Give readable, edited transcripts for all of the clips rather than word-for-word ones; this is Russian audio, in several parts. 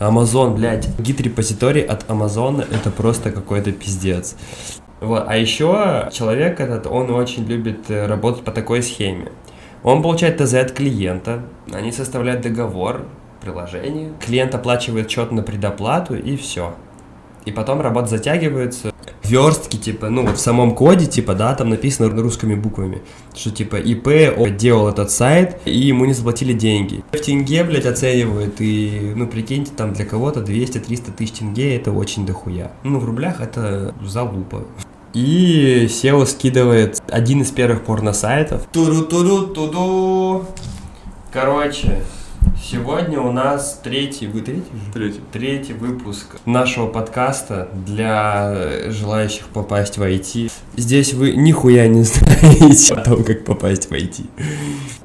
Amazon, блядь. Git-репозиторий от Amazon — это просто какой-то пиздец. Вот. А еще человек этот, он очень любит работать по такой схеме. Он получает ТЗ от клиента, они составляют договор, приложение, клиент оплачивает счет на предоплату, и все. И потом работа затягивается. Верстки, типа, ну, вот в самом коде, типа, да, там написано русскими буквами, что, типа, ИП, он делал этот сайт, и ему не заплатили деньги. В тенге, блядь, оценивают, и, ну, прикиньте, там для кого-то 200-300 тысяч тенге, это очень дохуя. Ну, в рублях это залупа. И SEO скидывает один из первых порно-сайтов. Ту-ду-ту-ду-ту-ду. Короче... Сегодня у нас третий выпуск нашего подкаста для желающих попасть в IT. Здесь вы нихуя не знаете о том, как попасть в IT.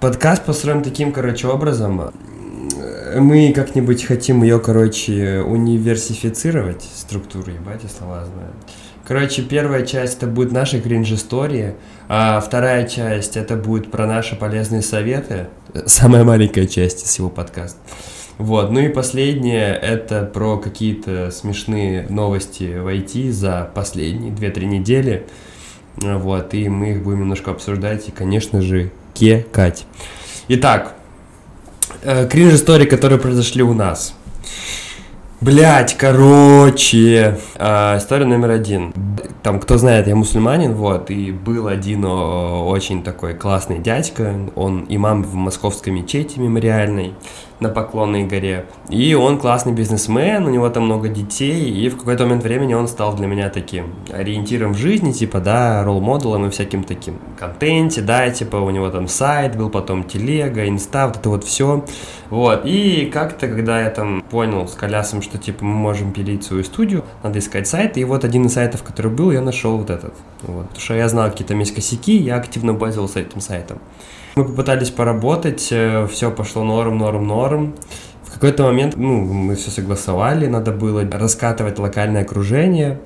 Подкаст построен таким, короче, образом. Мы как-нибудь хотим ее, короче, универсифицировать. Структуру, ебать, я слова знаю. Короче, первая часть — это будет наши кринж-истории, а вторая часть — это будет про наши полезные советы. Самая маленькая часть из всего подкаста. Вот. Ну и последнее — это про какие-то смешные новости в IT за последние 2-3 недели. Вот. И мы их будем немножко обсуждать и, конечно же, кекать. Итак, кринж-истории, которые произошли у нас. Блять, короче, история номер один. Там, кто знает, я мусульманин, вот, и был один очень такой классный дядька, он имам в московской мечети мемориальной на Поклонной горе, и он классный бизнесмен, у него там много детей, и в какой-то момент времени он стал для меня таким ориентиром в жизни, типа, да, ролл-моделом и всяким таким контенте, да, типа, у него там сайт был, потом телега, инста, вот это вот все, вот, и как-то, когда я там понял с Колясом, что, типа, мы можем пилить свою студию, надо искать сайт, и вот один из сайтов, который был, я нашел вот этот, вот, потому что я знал, какие там есть косяки, я активно пользовался этим сайтом. Мы попытались поработать, все пошло норм. В какой-то момент, ну, мы все согласовали, надо было раскатывать локальное окружение,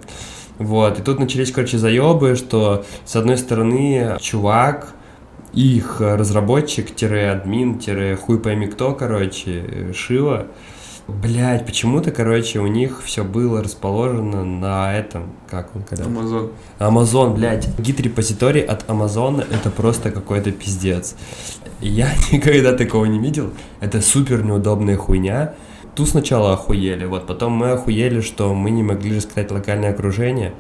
вот, и тут начались, короче, заебы, что, с одной стороны, чувак, их разработчик-админ-хуй пойми кто, короче, Шива, блять, почему-то, короче, у них все было расположено на этом, как он когда-то? Amazon, блять. Git-репозиторий от Amazon — это просто какой-то пиздец. Я никогда такого не видел. Это супер неудобная хуйня. Тут сначала охуели, вот, потом мы охуели, что мы не могли раскатать локальное окружение.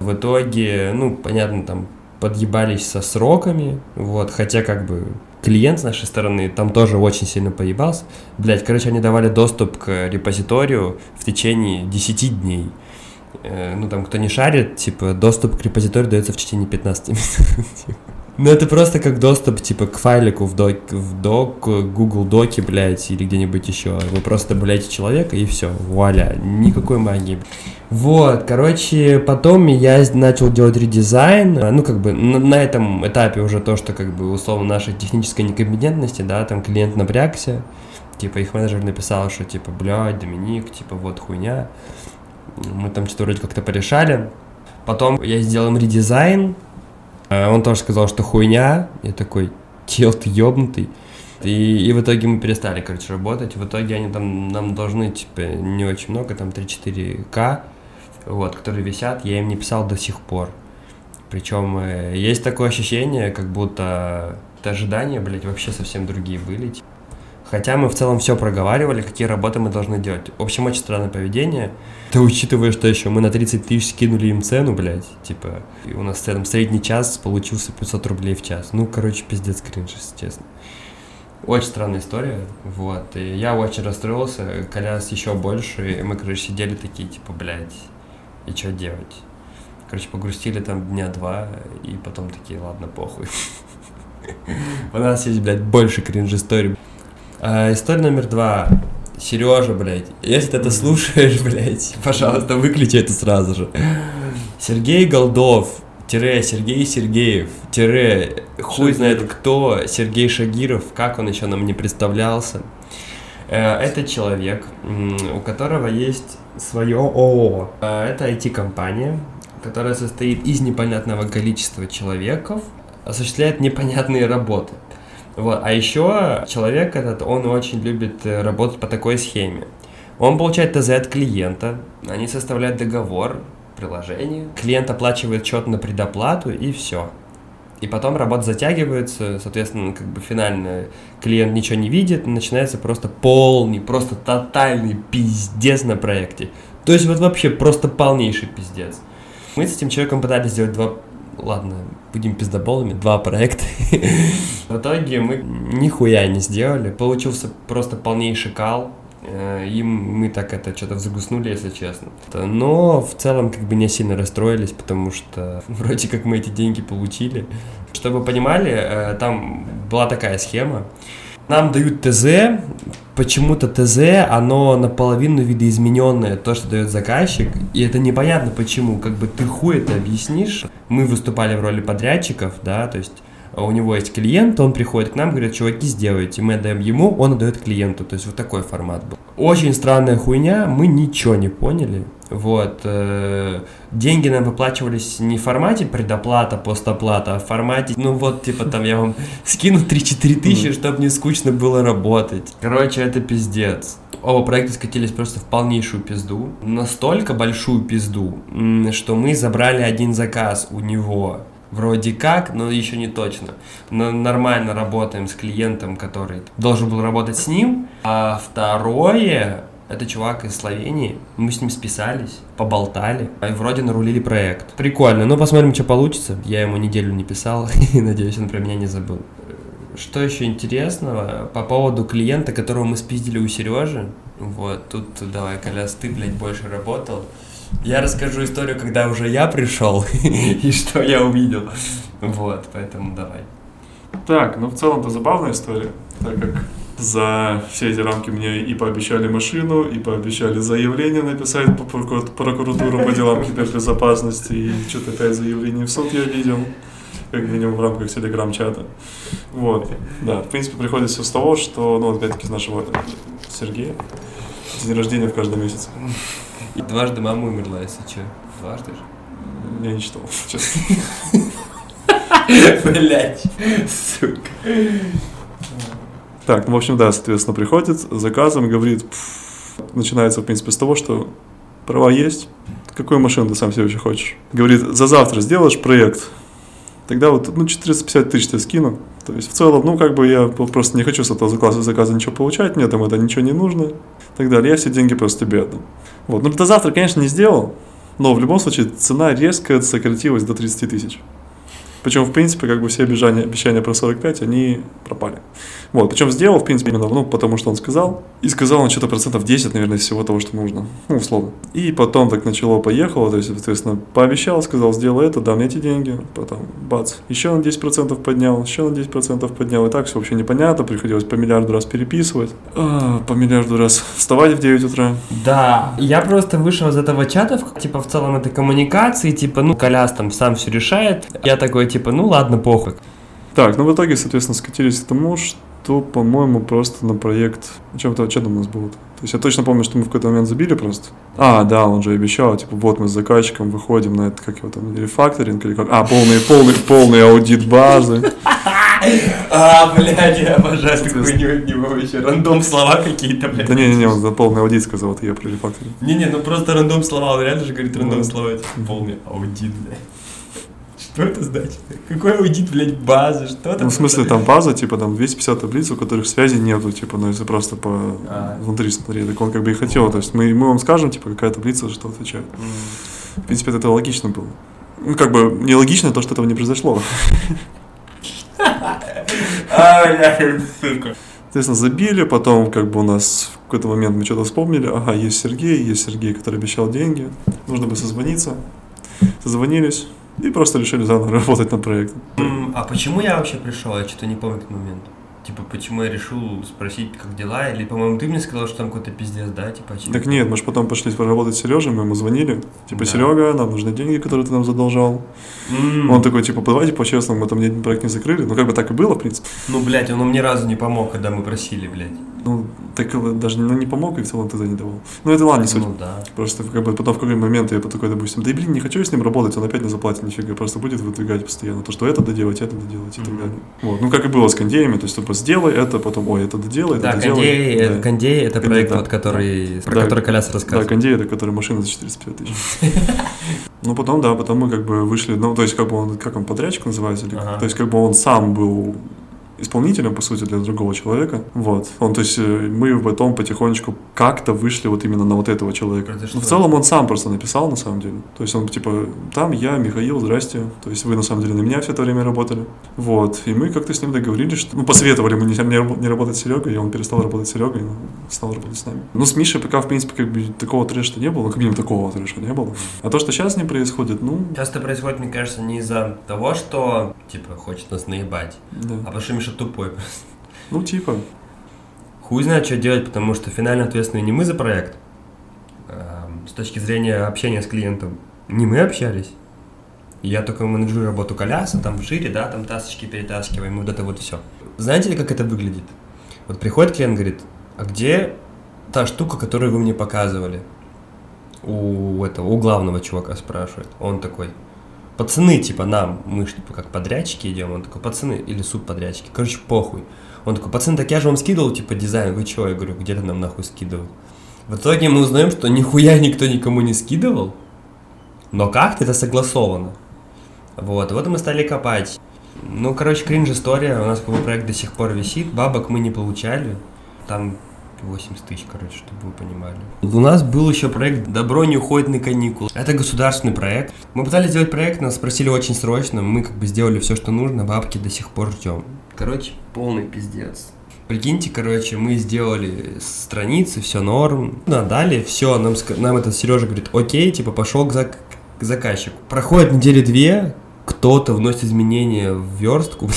В итоге, ну, понятно, там подъебались со сроками, вот, хотя как бы... Клиент с нашей стороны там тоже очень сильно поебался. Блять, короче, они давали доступ к репозиторию в течение 10 дней. Ну, там, кто не шарит, типа, доступ к репозиторию дается в течение 15 минут. Ну, это просто как доступ, типа, к файлику в док, Google Доки, блять, или где-нибудь еще. Вы просто добавляете человека, и все, вуаля, никакой магии. Вот, короче, потом я начал делать редизайн, ну, как бы, на этом этапе уже то, что, как бы, условно, нашей технической некомпетентности, да, там, клиент напрягся, типа, их менеджер написал, что, типа, блядь, Доминик, типа, вот хуйня, мы там что-то вроде как-то порешали, потом я сделал им редизайн, он тоже сказал, что хуйня, я такой, чел, ты ёбнутый. И в итоге мы перестали, короче, работать. В итоге они там нам должны, типа, не очень много, там 3-4К, вот, которые висят, я им не писал до сих пор. Причем есть такое ощущение, как будто ожидания, блядь, вообще совсем другие были. Хотя мы в целом все проговаривали, какие работы мы должны делать. В общем, очень странное поведение. Да, учитывая, что еще мы на 30 тысяч скинули им цену, блядь, типа, и у нас в целом средний час получился 500 рублей в час. Ну, короче, пиздец кринж, если честно. Очень странная история, вот, и я очень расстроился, Коляс еще больше, и мы, короче, сидели такие, типа, блядь, и что делать? Короче, погрустили там дня два, и потом такие, ладно, похуй. У нас есть, блядь, больше кринж-историй. История номер два. Сережа, блядь, если ты это слушаешь, блядь, пожалуйста, выключи это сразу же. Сергей Голдов. Сергей Сергеев, хуй знает кто, Сергей Шагиров, как он еще нам не представлялся. Это человек, у которого есть свое ООО. Это IT-компания, которая состоит из непонятного количества человеков, осуществляет непонятные работы. Вот. А еще человек этот, он очень любит работать по такой схеме. Он получает ТЗ от клиента, они составляют договор, приложение, клиент оплачивает счет на предоплату и все. И потом работа затягивается, соответственно, как бы финально клиент ничего не видит, начинается просто полный, просто тотальный пиздец на проекте. То есть вот вообще просто полнейший пиздец. Мы с этим человеком пытались сделать два проекта. В итоге мы нихуя не сделали, получился просто полнейший кал. Им мы так это что-то загуснули, если честно. Но в целом как бы не сильно расстроились, потому что вроде как мы эти деньги получили. Чтобы вы понимали, там была такая схема. Нам дают ТЗ, почему-то ТЗ, оно наполовину видоизмененное, то, что дает заказчик, и это непонятно почему, как бы ты хуй это объяснишь. Мы выступали в роли подрядчиков, да, то есть у него есть клиент, он приходит к нам, говорит, чуваки, сделайте, мы отдаем ему, он отдает клиенту, то есть вот такой формат был. Очень странная хуйня, мы ничего не поняли, вот, деньги нам выплачивались не в формате предоплата, постоплата, а в формате, ну вот, типа там я вам скину 3-4 тысячи, чтобы не скучно было работать. Короче, это пиздец. Оба проекта скатились просто в полнейшую пизду, настолько большую пизду, что мы забрали один заказ у него. Вроде как, но еще не точно. Но нормально работаем с клиентом, который должен был работать с ним. А второе, это чувак из Словении. Мы с ним списались, поболтали. И вроде нарулили проект. Прикольно, ну посмотрим, что получится. Я ему неделю не писал, и надеюсь, он про меня не забыл. Что еще интересного по поводу клиента, которого мы спиздили у Сережи. Вот, тут давай, Коляс, ты, блядь, больше работал. Я расскажу историю, когда уже я пришел и что я увидел. Вот, поэтому давай. Так, ну в целом это забавная история, так как за все эти рамки мне и пообещали машину, и пообещали заявление написать по прокуратуру по делам кибербезопасности, и что-то 5 заявлений в суд я видел, как минимум в рамках телеграм-чата. Вот, да, в принципе, приходится с того, что, ну, опять-таки, с нашего Сергея, день рождения в каждом месяце. Дважды мама умерла, если что. Дважды же? Я не читал, честно. Блять, сука. Так, ну, в общем, да, соответственно, приходит с заказом, говорит, начинается, в принципе, с того, что права есть. Какую машину ты сам себе вообще хочешь? Говорит, за завтра сделаешь проект, тогда вот, ну, 450 тысяч тебе скину. То есть, в целом, ну, как бы я просто не хочу с этого заказа ничего получать, мне там это ничего не нужно, и так далее. Я все деньги просто тебе отдам. Вот. Ну, до завтра, конечно, не сделал, но в любом случае цена резко сократилась до 30 тысяч. Причем, в принципе, как бы все обещания про 45, они пропали. Вот. Причем сделал, в принципе, именно, ну, потому что он сказал. И сказал он что-то 10%, наверное, всего того, что нужно. Ну, условно. И потом так начало-поехало, то есть, соответственно, пообещал, сказал, сделай это, дам мне эти деньги. Потом, бац, еще на 10% поднял, еще на 10% поднял. И так все вообще непонятно, приходилось по миллиарду раз переписывать, по миллиарду раз вставать в 9 утра. Да, я просто вышел из этого чата, типа, в целом это коммуникации, типа, ну, Коляс там сам все решает. Я такой, типа, ну ладно, похуй. Так, ну в итоге, соответственно, скатились к тому, что, по-моему, просто на проект... Что там у нас было-то? То есть я точно помню, что мы в какой-то момент забили просто. А, да, он же обещал, типа, вот мы с заказчиком выходим на это, как его там, рефакторинг или как... А, полный аудит базы. А, блядь, я обожаю такую хуйню вообще. Рандом слова какие-то, блядь. Да не-не-не, он за полный аудит сказал, я про рефакторинг. Не-не, ну просто рандом слова, он реально же говорит рандом слова. Полный аудит, блядь. Что это значит? Какой аудит, блядь, базы? Что там? Ну, в смысле, там база, типа, там 250 таблиц, у которых связи нету, типа, ну, если просто по внутри смотреть, так он как бы и хотел. То есть мы вам скажем, типа, какая таблица что отвечает. В принципе, это логично было. Ну, как бы, нелогично то, что этого не произошло. Соответственно, забили, потом, как бы, у нас в какой-то момент мы что-то вспомнили. Ага, есть Сергей, который обещал деньги. Нужно бы созвониться. Созвонились. И просто решили заново работать над проектом. А почему я вообще пришел? Я что-то не помню этот момент. Типа, почему я решил спросить, как дела? Или, по-моему, ты мне сказал, что там какой-то пиздец, да? Типа, так нет, мы же потом пошли поработать с Сережей, мы ему звонили. Типа, да. Серега, нам нужны деньги, которые ты нам задолжал. Он такой, типа, давайте по-честному, мы там один проект не закрыли. Ну, как бы так и было, в принципе. Ну, блядь, он нам ни разу не помог, когда мы просили, блядь. Ну, так даже не помог, и в целом ТЗ не давал. Ну это ладно, не суть. Ну, да. Просто как бы, потом в какой-то момент я по такой, допустим, да и блин, не хочу с ним работать, он опять не заплатит нифига, просто будет выдвигать постоянно то, что это доделать и так далее. Вот. Ну как и было с кондеями, то есть типа сделай это, потом ой, это доделай, это да, доделай. Кондей, да, кондей это проект, вот, который, про который Коляс рассказывал. Да, кондей это который машина за 450 тысяч. Ну потом, да, потом мы как бы вышли, ну то есть как бы он, как он, подрядчик называется, или, ага. То есть как бы он сам был исполнителем, по сути, для другого человека. Вот. Он, то есть мы потом потихонечку как-то вышли вот именно на вот этого человека. Но в целом он сам просто написал, на самом деле. То есть он типа, там я, Михаил, здрасте. То есть вы, на самом деле, на меня все это время работали. Вот. И мы как-то с ним договорились, что... Ну, посоветовали мы не работать с Серегой, и он перестал работать с Серегой, и стал работать с нами. Ну, с Мишей пока, в принципе, как бы такого трэша не было. Ну, как минимум, такого трэша не было. А то, что сейчас не происходит, ну... Сейчас это происходит, мне кажется, не из-за того, что, типа, хочет нас наебать, да. А потому что Миша тупой просто. Ну, типа. Хуй знает, что делать, потому что финально ответственны не мы за проект. С точки зрения общения с клиентом, не мы общались. Я только менеджую работу Коляса, там шире, да, там тасочки перетаскиваем, вот это вот все. Знаете ли, как это выглядит? Вот приходит клиент, говорит, а где та штука, которую вы мне показывали? У этого, у главного чувака спрашивает. Он такой... Пацаны, типа, нам, мы типа, как подрядчики идем, он такой, пацаны, или субподрядчики, короче, похуй. Он такой, пацаны, так я же вам скидывал, типа, дизайн, вы чего? Я говорю, где ты нам нахуй скидывал? В итоге мы узнаем, что нихуя никто никому не скидывал, но как-то это согласовано. Вот, вот мы стали копать. Ну, короче, кринж история, у нас как бы проект до сих пор висит, бабок мы не получали, там 80 тысяч, короче, чтобы вы понимали. У нас был еще проект «Добро не уходит на каникулы». Это государственный проект. Мы пытались сделать проект, нас спросили очень срочно. Мы как бы сделали все, что нужно, бабки до сих пор ждем. Короче, полный пиздец. Прикиньте, короче, мы сделали страницы, все норм. Надали, все, нам этот Сережа говорит, окей, типа пошел к заказчику. Проходит недели две, кто-то вносит изменения в верстку,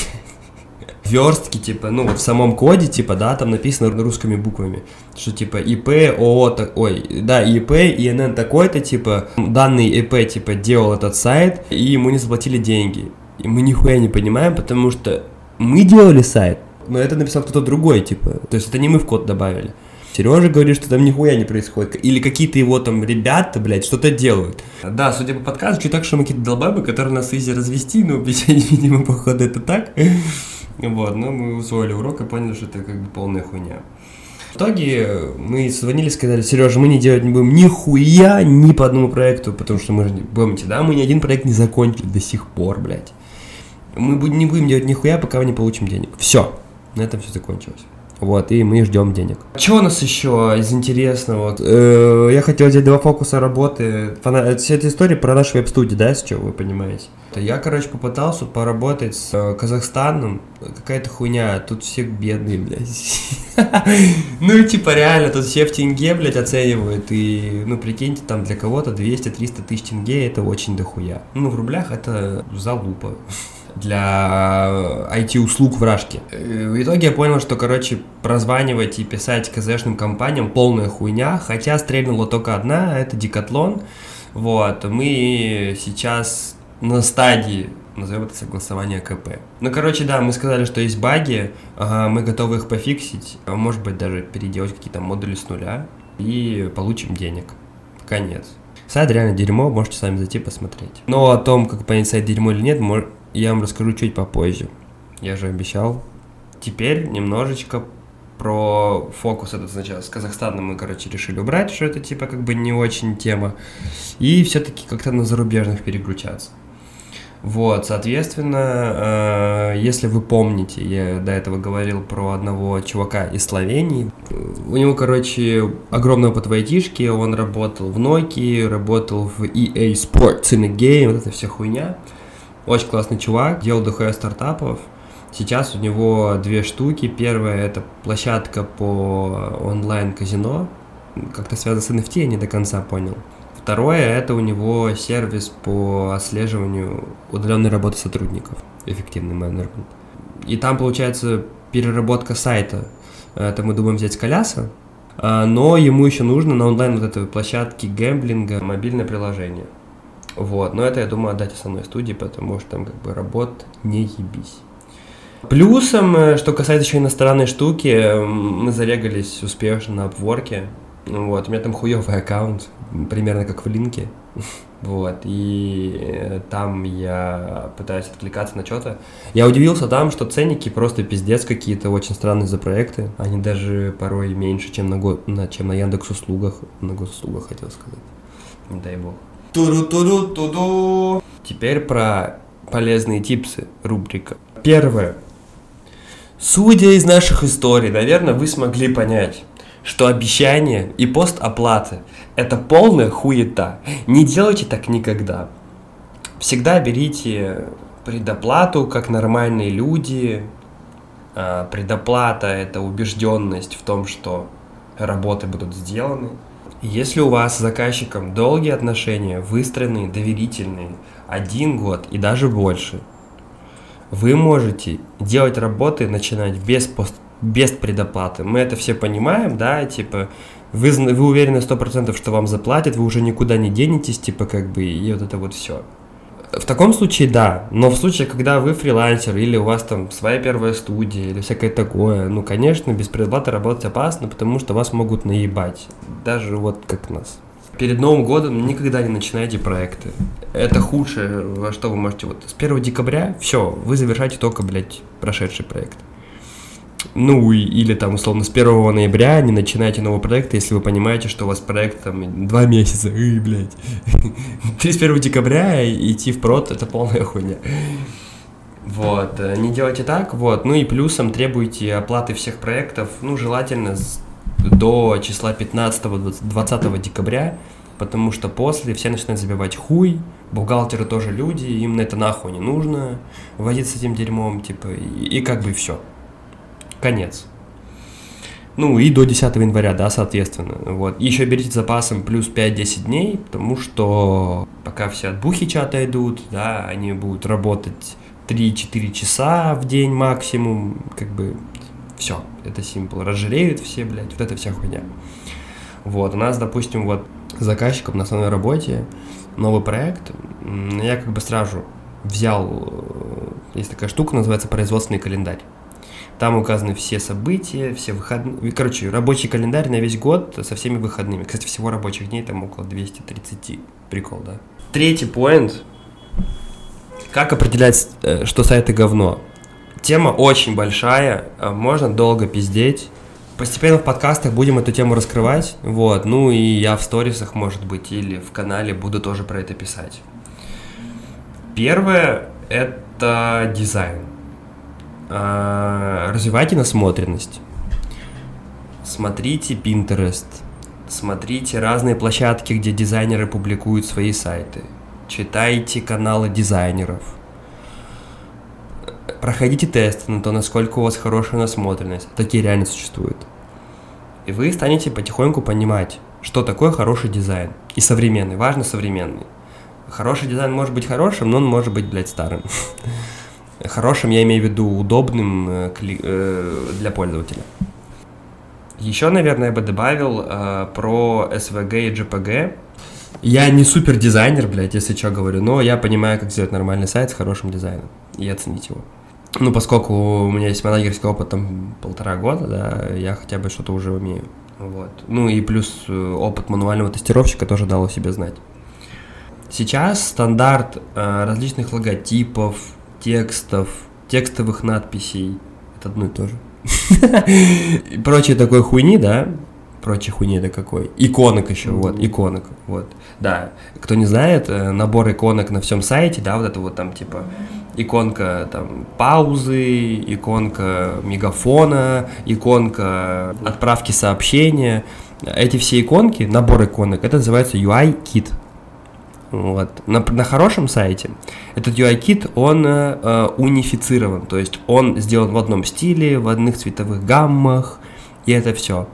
верстки, типа, ну, в самом коде, типа, да, там написано русскими буквами, что, типа, ИП, ООО, ИП, ИНН такой-то, типа, данный ИП, типа, делал этот сайт, и ему не заплатили деньги. И мы нихуя не понимаем, потому что мы делали сайт, но это написал кто-то другой, типа, то есть это не мы в код добавили. Сережа говорит, что там нихуя не происходит, или какие-то его там ребята, блядь, что-то делают. Да, судя по подкасту, чуть так, что мы какие-то долбабы, которые нас изи развести, но, видимо, походу, это так. Вот, но мы усвоили урок и поняли, что это как бы полная хуйня. В итоге мы звонили и сказали, Сережа, мы не делать не будем нихуя ни по одному проекту, потому что мы же, помните, да, мы ни один проект не закончили до сих пор, блядь. Мы не будем делать нихуя, пока мы не получим денег. Все, на этом все закончилось. Вот, и мы ждем денег. Чего у нас еще из интересного? Я хотел взять два фокуса работы. Вся эта история про нашу веб-студию, да, с чего вы понимаете? Я, короче, попытался поработать с Казахстаном. Какая-то хуйня, тут все бедные, блядь. Ну, типа, реально, тут все в тенге, блядь, оценивают. И, ну, прикиньте, там для кого-то 200-300 тысяч тенге, это очень дохуя. Ну, в рублях это залупа. Для IT-услуг в Рашке. В итоге я понял, что, короче, прозванивать и писать КЗшным компаниям полная хуйня, хотя стрельнула только одна, это Декатлон. Вот, мы сейчас на стадии, назовем это, согласования КП. Ну, короче, да, мы сказали, что есть баги, мы готовы их пофиксить, может быть, даже переделать какие-то модули с нуля и получим денег. Конец. Сайт реально дерьмо, можете сами зайти посмотреть. Но о том, как понять, сайт дерьмо или нет, я вам расскажу чуть попозже. Я же обещал. Теперь немножечко про фокус этот сначала. С Казахстаном мы, короче, решили убрать, что это типа как бы не очень тема. И все-таки как-то на зарубежных переключаться. Вот, соответственно, если вы помните, я до этого говорил про одного чувака из Словении. У него, короче, огромный опыт в айтишке, он работал в Nokia, работал в EA Sports, InnoGame, вот эта вся хуйня. Очень классный чувак, делал дохуя стартапов. Сейчас у него две штуки. Первая – это площадка по онлайн-казино. Как-то связано с NFT, я не до конца понял. Второе – это у него сервис по отслеживанию удаленной работы сотрудников. Эффективный менеджмент. И там, получается, переработка сайта. Это мы думаем взять с Коляса. Но ему еще нужно на онлайн вот этой площадке гэмблинга мобильное приложение. Вот, но это, я думаю, отдать основной студии, потому что там как бы работ не ебись. Плюсом, что касается еще иностранной штуки, мы зарегались успешно на Upwork'е. Вот, у меня там хуёвый аккаунт, примерно как в Линке. Вот, и там я пытаюсь откликаться на что-то. Я удивился там, что ценники просто пиздец какие-то, очень странные за проекты. Они даже порой меньше, чем на Яндекс.Услугах. На Госслугах, хотел сказать. Не дай бог. Ту-ду-ту-ду-ту-ду. Теперь про полезные типсы, рубрика. Первое. Судя из наших историй, наверное, вы смогли понять, что обещания и пост оплаты – это полная хуета. Не делайте так никогда. Всегда берите предоплату, как нормальные люди. Предоплата – это убежденность в том, что работы будут сделаны. Если у вас с заказчиком долгие отношения, выстроенные, доверительные, 1 год и даже больше, вы можете делать работы, начинать без предоплаты. Мы это все понимаем, да, типа, вы уверены 100%, что вам заплатят, вы уже никуда не денетесь, типа, как бы, и вот это вот все. В таком случае, да, но в случае, когда вы фрилансер, или у вас там своя первая студия, или всякое такое, ну, конечно, без предоплаты работать опасно, потому что вас могут наебать, даже вот как нас. Перед Новым годом никогда не начинайте проекты. Это худшее, во что вы можете. Вот с 1 декабря все, вы завершаете только, блядь, прошедший проект. Ну, или там, условно, с 1 ноября не начинайте новый проект, если вы понимаете, что у вас проект там 2 месяца, блядь. 31 декабря идти впрод – это полная хуйня. Вот, не делайте так, вот. Ну и плюсом требуйте оплаты всех проектов, ну, желательно до числа 15-20 декабря, потому что после все начинают забивать хуй, бухгалтеры тоже люди, им на это нахуй не нужно возиться с этим дерьмом, типа, и как бы все. Конец. Ну и до 10 января, да, соответственно. Вот. Еще берите с запасом плюс 5-10 дней, потому что пока все от бухи чата идут, да, они будут работать 3-4 часа в день максимум, как бы все, это симпл. Разжиреют все, блядь, вот это вся хуйня. Вот, у нас, допустим, вот заказчиком на основной работе новый проект, я как бы сразу взял, есть такая штука, называется производственный календарь. Там указаны все события, все выходные. Короче, рабочий календарь на весь год со всеми выходными. Кстати, всего рабочих дней там около 230. Прикол, да? Третий поинт. Как определять, что сайты говно? Тема очень большая, можно долго пиздеть. Постепенно в подкастах будем эту тему раскрывать. Вот, ну и я в сторисах, может быть, или в канале буду тоже про это писать. Первое – это дизайн. Развивайте насмотренность. Смотрите Pinterest. Смотрите разные площадки, где дизайнеры публикуют свои сайты. Читайте каналы дизайнеров. Проходите тесты на то, насколько у вас хорошая насмотренность. Такие реально существуют. И вы станете потихоньку понимать, что такое хороший дизайн. И современный, важно современный. Хороший дизайн может быть хорошим, но он может быть, блядь, старым. Хорошим, я имею в виду, удобным для пользователя. Еще, наверное, я бы добавил про SVG и JPG. Я не супер дизайнер, блядь, если что говорю, но я понимаю, как сделать нормальный сайт с хорошим дизайном и оценить его. Ну, поскольку у меня есть менеджерский опыт там 1,5 года, да, я хотя бы что-то уже умею. Вот. Ну и плюс опыт мануального тестировщика тоже дал о себе знать. Сейчас стандарт различных логотипов, текстов, текстовых надписей, это одно и то же, и прочей такой хуйни, да, прочей хуйни это какой, иконок еще, вот, иконок, вот, да, кто не знает, набор иконок на всем сайте, да, вот это вот там типа иконка там паузы, иконка мегафона, иконка отправки сообщения, эти все иконки, набор иконок, это называется UI-кит. Вот. На хорошем сайте этот UI-кит, он унифицирован, то есть он сделан в одном стиле, в одних цветовых гаммах, и это все.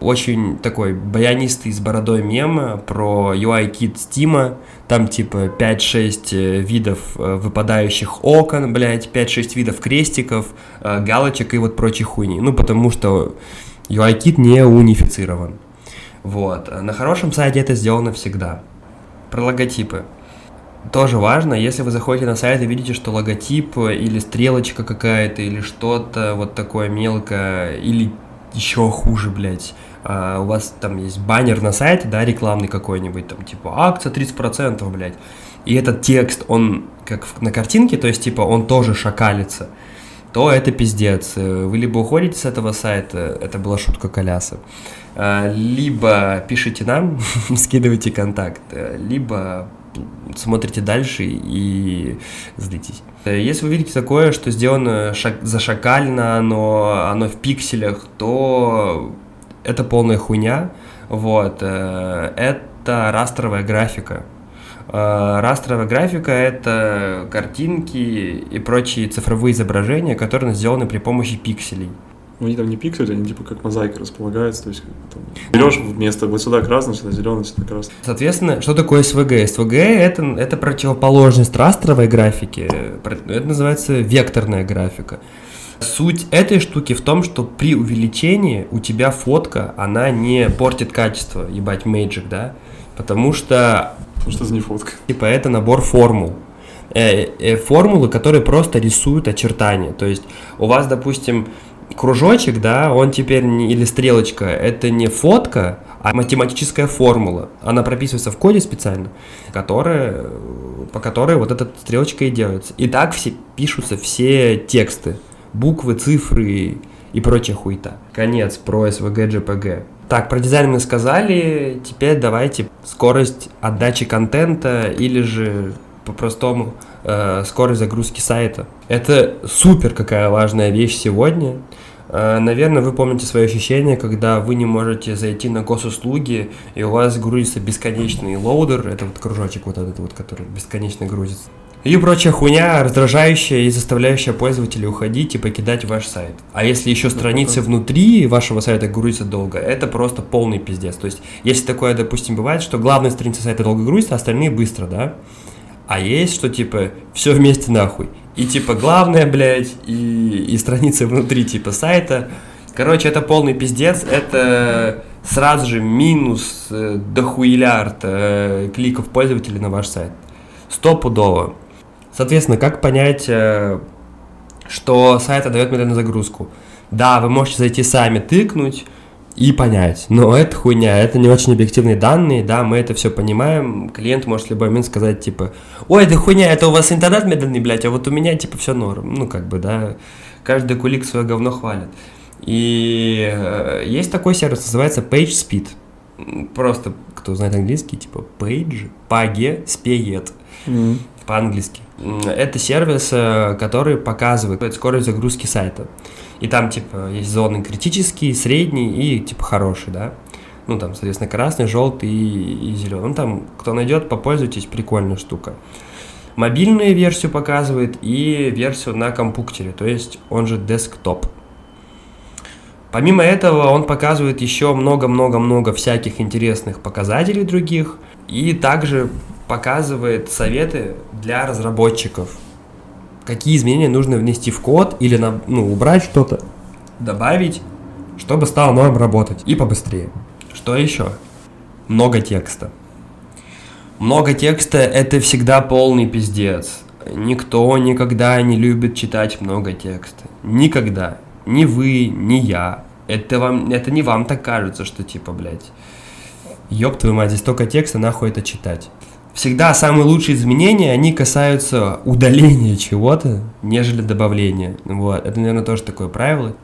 Очень такой баянистый с бородой мем про UI-кит Стима, там типа 5-6 видов выпадающих окон, блядь, 5-6 видов крестиков, галочек и вот прочей хуйни, ну потому что UI-кит не унифицирован. Вот. На хорошем сайте это сделано всегда. Про логотипы. Тоже важно, если вы заходите на сайт и видите, что логотип или стрелочка какая-то, или что-то вот такое мелкое, или еще хуже, блядь, у вас там есть баннер на сайте, да, рекламный какой-нибудь, там, типа, акция 30%, блядь, и этот текст, он как на картинке, то есть, типа, он тоже шакалится, то это пиздец. Вы либо уходите с этого сайта, это была шутка Коляса, либо пишите нам, скидывайте контакт, либо смотрите дальше и злитесь. Если вы видите такое, что сделано зашакально, но оно в пикселях, то это полная хуйня. Вот. Это растровая графика. Растровая графика – это картинки и прочие цифровые изображения, которые сделаны при помощи пикселей. Они там не пиксели, они типа как мозаика располагаются, то есть там, берешь вместо вот сюда красный, сюда зеленый, сюда красный. Соответственно, что такое SVG? SVG – это противоположность растровой графики, это называется векторная графика. Суть этой штуки в том, что при увеличении у тебя фотка, она не портит качество, ебать, мэджик, да? Потому что это не фотка. Типа это набор формул. Формулы, которые просто рисуют очертания. То есть у вас, допустим, кружочек, да, он теперь не, или стрелочка, это не фотка, а математическая формула. Она прописывается в коде специально, по которой вот эта стрелочка и делается. И так пишутся все тексты, буквы, цифры и прочая хуйта. Конец про SVG, JPG. Так, про дизайн мы сказали, теперь давайте скорость отдачи контента или же по-простому скорость загрузки сайта. Это супер какая важная вещь сегодня. Наверное, вы помните свои ощущения, когда вы не можете зайти на госуслуги, и у вас грузится бесконечный лоудер, это вот кружочек вот этот вот, который бесконечно грузится. И прочая хуйня, раздражающая и заставляющая пользователей уходить и покидать ваш сайт. А если еще страницы внутри вашего сайта грузятся долго, это просто полный пиздец. То есть, если такое, допустим, бывает, что главная страница сайта долго грузится, а остальные быстро, да? А есть, что типа все вместе нахуй. И типа главное, блядь, и страницы внутри типа сайта. Короче, это полный пиздец, это сразу же минус дохуиллиард кликов пользователей на ваш сайт. Стопудово. Соответственно, как понять, что сайт отдает медленную загрузку? Да, вы можете зайти сами, тыкнуть и понять, но это хуйня, это не очень объективные данные, да, мы это все понимаем, клиент может в любой момент сказать, типа, ой, да хуйня, это у вас интернет медленный, блядь, а вот у меня, типа, все норм, ну, как бы, да, каждый кулик свое говно хвалит. И есть такой сервис, называется PageSpeed, просто, кто знает английский, типа, PageSpeed, по-английски. Это сервис, который показывает скорость загрузки сайта. И там, типа, есть зоны критические, средние и, типа, хорошие, да. Ну, там, соответственно, красный, желтый и зеленый. Ну, там, кто найдет, попользуйтесь, прикольная штука. Мобильную версию показывает и версию на компьютере, то есть он же десктоп. Помимо этого, он показывает еще много-много-много всяких интересных показателей других и также показывает советы для разработчиков. Какие изменения нужно внести в код или убрать что-то, добавить, чтобы стало норм работать и побыстрее. Что еще? Много текста. Много текста – это всегда полный пиздец. Никто никогда не любит читать много текста. Никогда. Ни вы, ни я. Это не вам так кажется, что типа, блядь, ёб твою мать, здесь столько текста, нахуй это читать. Всегда самые лучшие изменения, они касаются удаления чего-то, нежели добавления. Вот, это, наверное, тоже такое правило.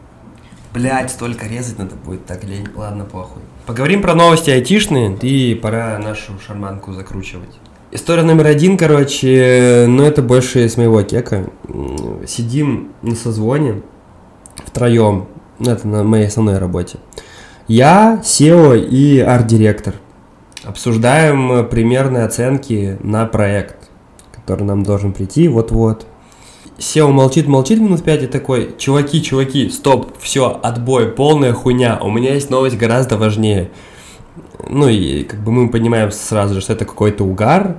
Блять, столько резать надо будет, так лень. Ладно, похуй. Поговорим про новости айтишные, и пора нашу шарманку закручивать. История номер 1, короче, но это больше с моего кека. Сидим на созвоне втроем, это на моей основной работе. Я, SEO и арт-директор. Обсуждаем примерные оценки на проект, который нам должен прийти вот-вот. SEO молчит минут 5 и такой: чуваки, стоп, все, отбой, полная хуйня, у меня есть новость гораздо важнее. Ну и как бы мы понимаем сразу же, что это какой-то угар,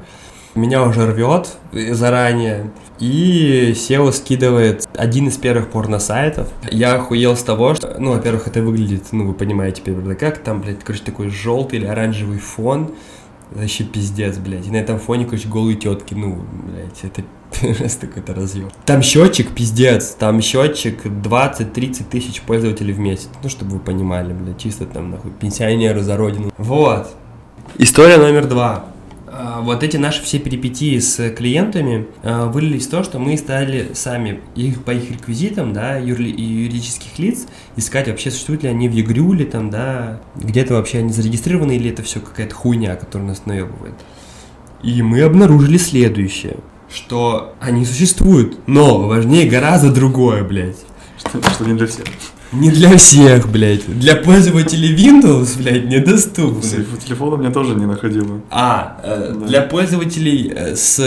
меня уже рвет заранее. И SEO скидывает один из первых порно-сайтов. Я охуел с того, что, ну, во-первых, это выглядит, ну, вы понимаете, как там, блядь, короче, такой желтый или оранжевый фон. Вообще пиздец, блядь. И на этом фоне, короче, голые тетки, ну, блядь, это просто какой-то разъем. Там счетчик, пиздец, там счетчик 20-30 тысяч пользователей в месяц. Ну, чтобы вы понимали, блядь, чисто там, нахуй, пенсионеры за родину. Вот. История номер 2. Вот эти наши все перипетии с клиентами вылились в то, что мы стали сами их, по их реквизитам, да, юридических лиц искать, вообще существуют ли они в ЕГРЮЛе, там, да, где-то вообще они зарегистрированы, или это все какая-то хуйня, которая нас наебывает. И мы обнаружили следующее, что они существуют, но важнее гораздо другое, блядь. Что не для всех. Не для всех, блядь. Для пользователей Windows, блядь, недоступно. Телефона меня тоже не находило. Да. Для пользователей с...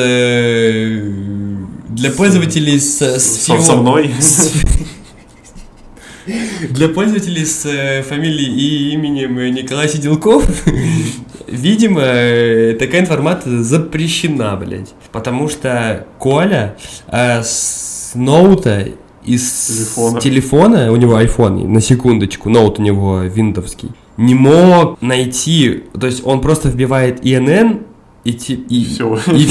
Для пользователей с фио... Со мной? Для пользователей с фамилией и именем Николай Сиделков, видимо, такая информация запрещена, блядь. Потому что Коля с ноута... Из телефона, у него iPhone, на секундочку, ноут у него виндовский, не мог найти, то есть он просто вбивает ИНН, и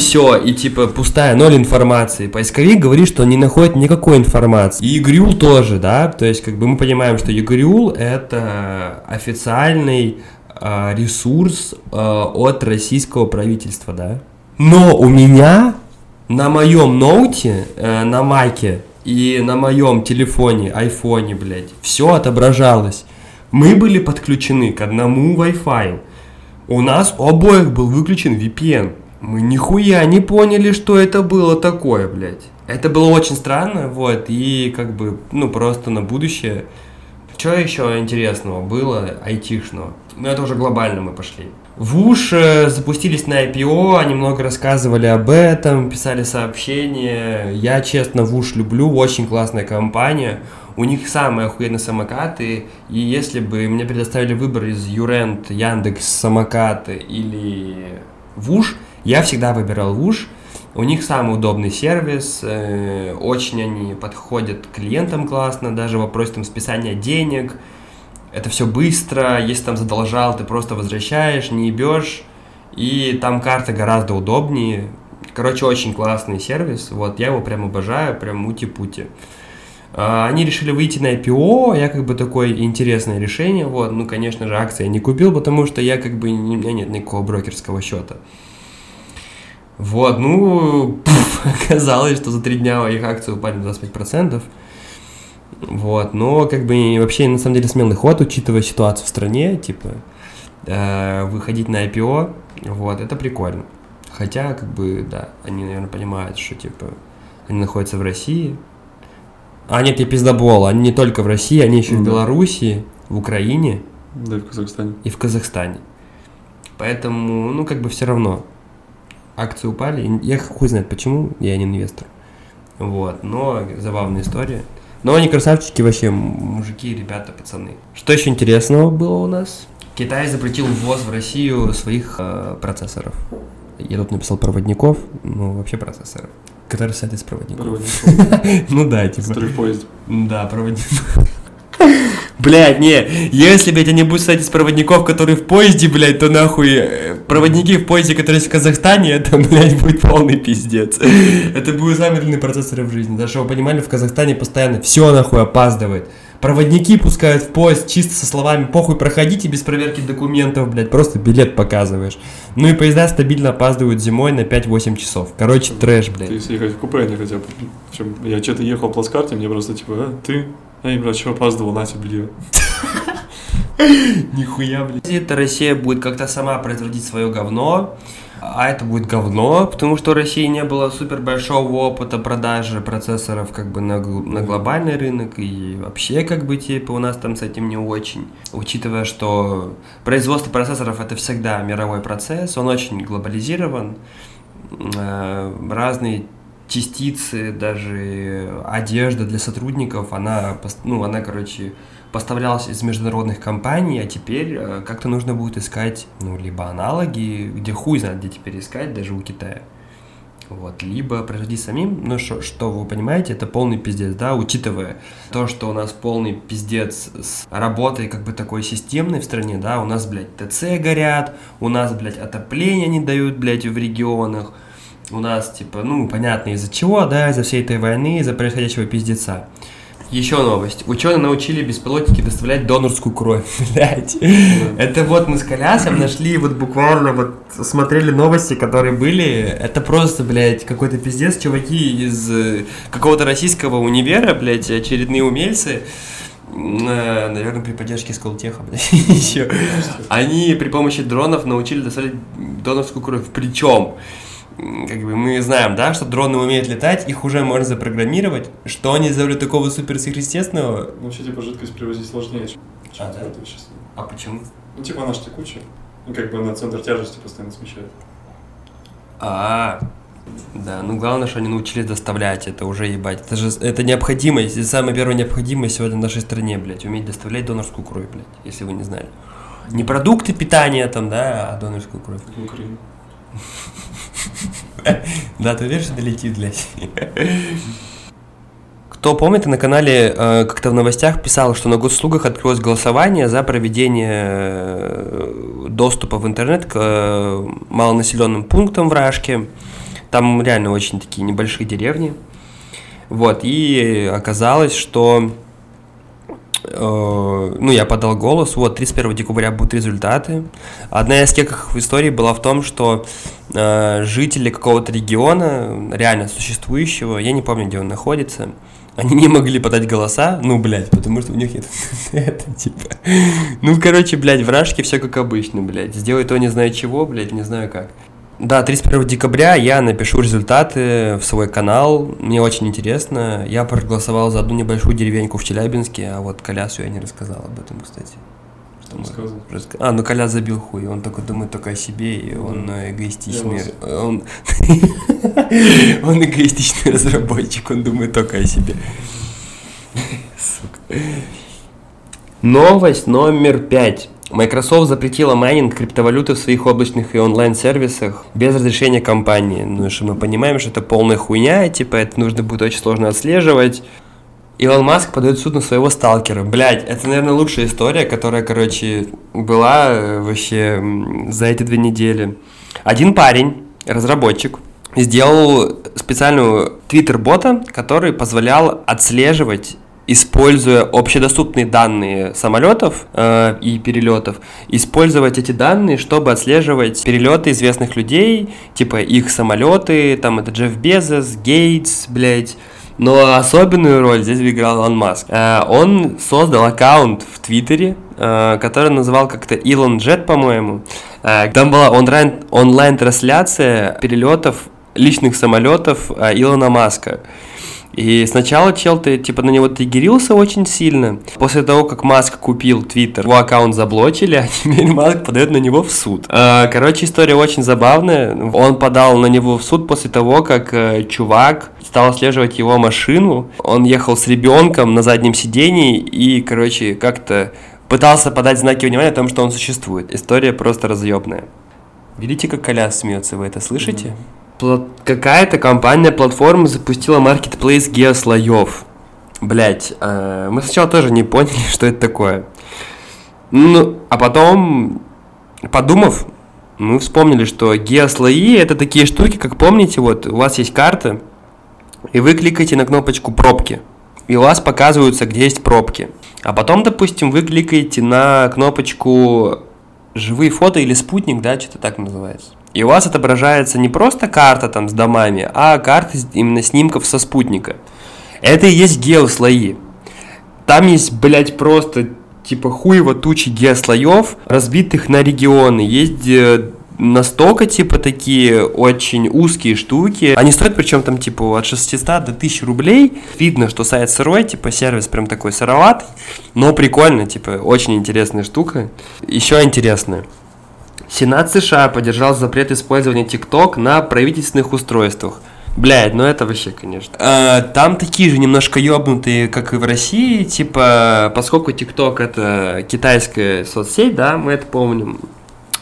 все, и типа пустая, ноль информации. Поисковик говорит, что не находит никакой информации. И ЕГРЮЛ тоже, да, то есть как бы мы понимаем, что ЕГРЮЛ это официальный ресурс от российского правительства, да. Но у меня на моем ноуте, на маке, и на моем телефоне, айфоне, блядь, все отображалось. Мы были подключены к одному Wi-Fi. У нас у обоих был выключен VPN. Мы нихуя не поняли, что это было такое, блядь. Это было очень странно, вот, и как бы, ну, просто на будущее. Что еще интересного было, айтишного? Ну, это уже глобально мы пошли. Вуш запустились на IPO, они много рассказывали об этом, писали сообщения. Я, честно, Вуш люблю, очень классная компания. У них самые охуенные самокаты. И если бы мне предоставили выбор из Юрент, Яндекс, самокаты или Вуш, я всегда выбирал Вуш. У них самый удобный сервис, очень они подходят к клиентам классно, даже в вопросе там списания денег. Это все быстро, если там задолжал, ты просто возвращаешь, не ебешь, и там карта гораздо удобнее. Короче, очень классный сервис, вот, я его прям обожаю, прям мути-пути. Они решили выйти на IPO, я как бы такое интересное решение, вот, ну, конечно же, акции я не купил, потому что я как бы, у меня нет никакого брокерского счета. Вот, ну, оказалось, что за 3 дня их акции упали на 25%. Вот, но как бы вообще на самом деле смелый ход, учитывая ситуацию в стране, типа выходить на IPO, вот, это прикольно. Хотя, как бы, да, они, наверное, понимают, что типа они находятся в России. А нет, я пиздобол, они не только в России, они еще в Беларуси, в Украине. Да, и в Казахстане. И в Казахстане. Поэтому, ну, как бы все равно. Акции упали, я хуй знает почему, я не инвестор. Вот, но забавная история. Но они красавчики вообще, мужики, ребята, пацаны. Что еще интересного было у нас? Китай запретил ввоз в Россию своих процессоров. Я тут написал проводников, ну вообще процессоров, которые состоят из проводников. Ну да, типа. Который поезд. Да, проводников. Блять, не, если, блядь, они будут состоять из проводников, которые в поезде, блядь, то нахуй проводники в поезде, которые в Казахстане, это, блядь, будет полный пиздец. Это будут самые длинные процессоры в жизни. Даже, чтобы вы понимали, в Казахстане постоянно все нахуй опаздывает. Проводники пускают в поезд чисто со словами «похуй, проходите» без проверки документов, блядь, просто билет показываешь. Ну и поезда стабильно опаздывают зимой на 5-8 часов. Короче, трэш, блядь. Ты если ехать в купе, они хотя бы... Я что-то ехал в плацкарте, мне просто типа «ты...» Эй, брат, что опаздывал, на тебе, блин. Нихуя, блин. Это Россия будет как-то сама производить свое говно, а это будет говно, потому что у России не было супер большого опыта продажи процессоров как бы на глобальный рынок, и вообще как бы типа у нас там с этим не очень. Учитывая, что производство процессоров это всегда мировой процесс, он очень глобализирован, разные частицы, даже одежда для сотрудников, она, короче, поставлялась из международных компаний, а теперь как-то нужно будет искать, ну, либо аналоги, где хуй знает, где теперь искать, даже у Китая. Вот. Либо производить самим, но что вы понимаете, это полный пиздец, да, учитывая то, что у нас полный пиздец с работой как бы такой системной в стране, да, у нас, блядь, ТЦ горят, у нас, блядь, отопление не дают, блядь, в регионах, у нас, типа, ну, понятно из-за чего, да, из-за всей этой войны, из-за происходящего пиздеца. Еще новость. Ученые научили беспилотники доставлять донорскую кровь. Блять. Это вот мы с Колясом нашли, вот буквально вот смотрели новости, которые были. Это просто, блядь, какой-то пиздец. Чуваки из какого-то российского универа, блядь, очередные умельцы. Наверное, при поддержке Сколтеха, блядь, еще. Они при помощи дронов научили доставлять донорскую кровь. Причем... Как бы мы знаем, да, что дроны умеют летать, их уже можно запрограммировать. Что они сделали такого суперсверхъестественного? Ну, вообще, типа, жидкость привозить сложнее, чем это вещество. А почему? Ну, типа, она же текучая. Ну, как бы она центр тяжести постоянно смещает. Да, ну главное, что они научились доставлять, это уже ебать. Это же это необходимость, самая первая необходимость сегодня в нашей стране, блядь, уметь доставлять донорскую кровь, блядь, если вы не знали. Не продукты питания там, да, а донорскую кровь. В Украине. Да, ты веришь, что долетит, блядь? Кто помнит, на канале как-то в новостях писал, что на Госслугах открылось голосование за проведение доступа в интернет к малонаселенным пунктам в Рашке. Там реально очень такие небольшие деревни. Вот, и оказалось, что... Ну, я подал голос, вот, 31 декабря будут результаты. Одна из кеках историй была в том, что жители какого-то региона, реально существующего, я не помню, где он находится, они не могли подать голоса, ну, блядь, потому что у них нет интернета, типа. Ну, короче, блядь, в Рашке все как обычно, блядь, сделай то не знаю чего, блядь, не знаю как. Да, 31 декабря я напишу результаты в свой канал, мне очень интересно, я проголосовал за одну небольшую деревеньку в Челябинске, а вот Колясу я не рассказал об этом, кстати. Что рассказывал? Ну Коляс забил хуй, он только думает только о себе, и он эгоистичный, он эгоистичный разработчик, он думает только о себе. Сука. Новость номер 5. Microsoft запретила майнинг криптовалюты в своих облачных и онлайн-сервисах без разрешения компании. Ну, что мы понимаем, что это полная хуйня, типа, это нужно будет очень сложно отслеживать. Илон Маск подает в суд на своего сталкера. Блять, это, наверное, лучшая история, которая, короче, была вообще за эти 2 недели. Один парень, разработчик, сделал специальную твиттер-бота, который позволял отслеживать, используя общедоступные данные самолетов и перелетов, использовать эти данные, чтобы отслеживать перелеты известных людей, типа их самолеты, там это Джефф Безос, Гейтс, блять. Но особенную роль здесь играл Илон Маск. Он создал аккаунт в Твиттере, который называл как-то Илон Джет, по-моему. Там была онлайн-трансляция перелетов личных самолетов Илона Маска. И сначала чел-то, типа, на него триггерился очень сильно. После того, как Маск купил Твиттер, его аккаунт заблочили, а теперь Маск подает на него в суд. Короче, история очень забавная. Он подал на него в суд после того, как чувак стал отслеживать его машину. Он ехал с ребенком на заднем сидении и, короче, как-то пытался подать знаки внимания о том, что он существует. История просто разъебная. Видите, как Коляс смеется, вы это слышите? Какая-то компания-платформа запустила маркетплейс геослоев. Блять, мы сначала тоже не поняли, что это такое. Ну, а потом, подумав, мы вспомнили, что геослои — это такие штуки, как помните, вот у вас есть карта, и вы кликаете на кнопочку «Пробки», и у вас показываются, где есть пробки. А потом, допустим, вы кликаете на кнопочку «Живые фото» или «Спутник», да, что-то так называется. И у вас отображается не просто карта там с домами, а карта именно снимков со спутника. Это и есть геослои. Там есть, блядь, просто типа хуево тучи геослоев, разбитых на регионы. Есть настолько типа такие очень узкие штуки. Они стоят причем там типа от 600 до 1000 рублей. Видно, что сайт сырой, типа сервис прям такой сыроватый. Но прикольно, типа очень интересная штука. Еще интересная. Сенат США поддержал запрет использования TikTok на правительственных устройствах. Блядь, ну это вообще, конечно. Там такие же немножко ёбнутые, как и в России, типа, поскольку TikTok — это китайская соцсеть, да, мы это помним,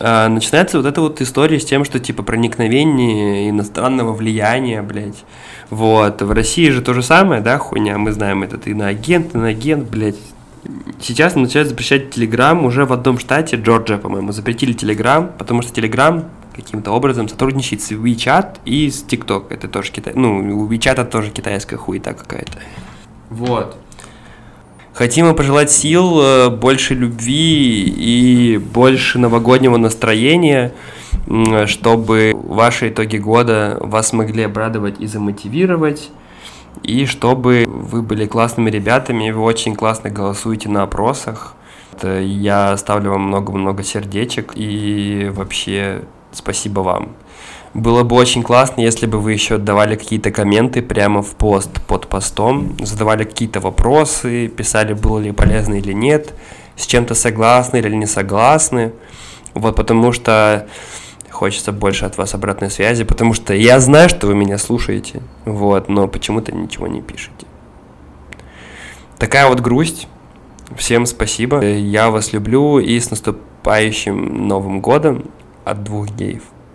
начинается вот эта вот история с тем, что типа проникновение иностранного влияния, блядь. Вот, в России же то же самое, да, хуйня, мы знаем этот иноагент, блядь. Сейчас начинают запрещать Телеграм уже в одном штате, Джорджия, по-моему, запретили Телеграм, потому что Телеграм каким-то образом сотрудничает с WeChat и с TikTok, это тоже Китай, ну, у WeChat тоже китайская хуета какая-то. Вот. Хотим им пожелать сил, больше любви и больше новогоднего настроения, чтобы ваши итоги года вас могли обрадовать и замотивировать, и чтобы вы были классными ребятами, вы очень классно голосуете на опросах. Я ставлю вам много-много сердечек и вообще спасибо вам. Было бы очень классно, если бы вы еще давали какие-то комменты прямо в пост под постом, задавали какие-то вопросы, писали, было ли полезно или нет, с чем-то согласны или не согласны, вот, потому что хочется больше от вас обратной связи, потому что я знаю, что вы меня слушаете, вот, но почему-то ничего не пишете. Такая вот грусть. Всем спасибо, я вас люблю и с наступающим Новым годом от двух геев.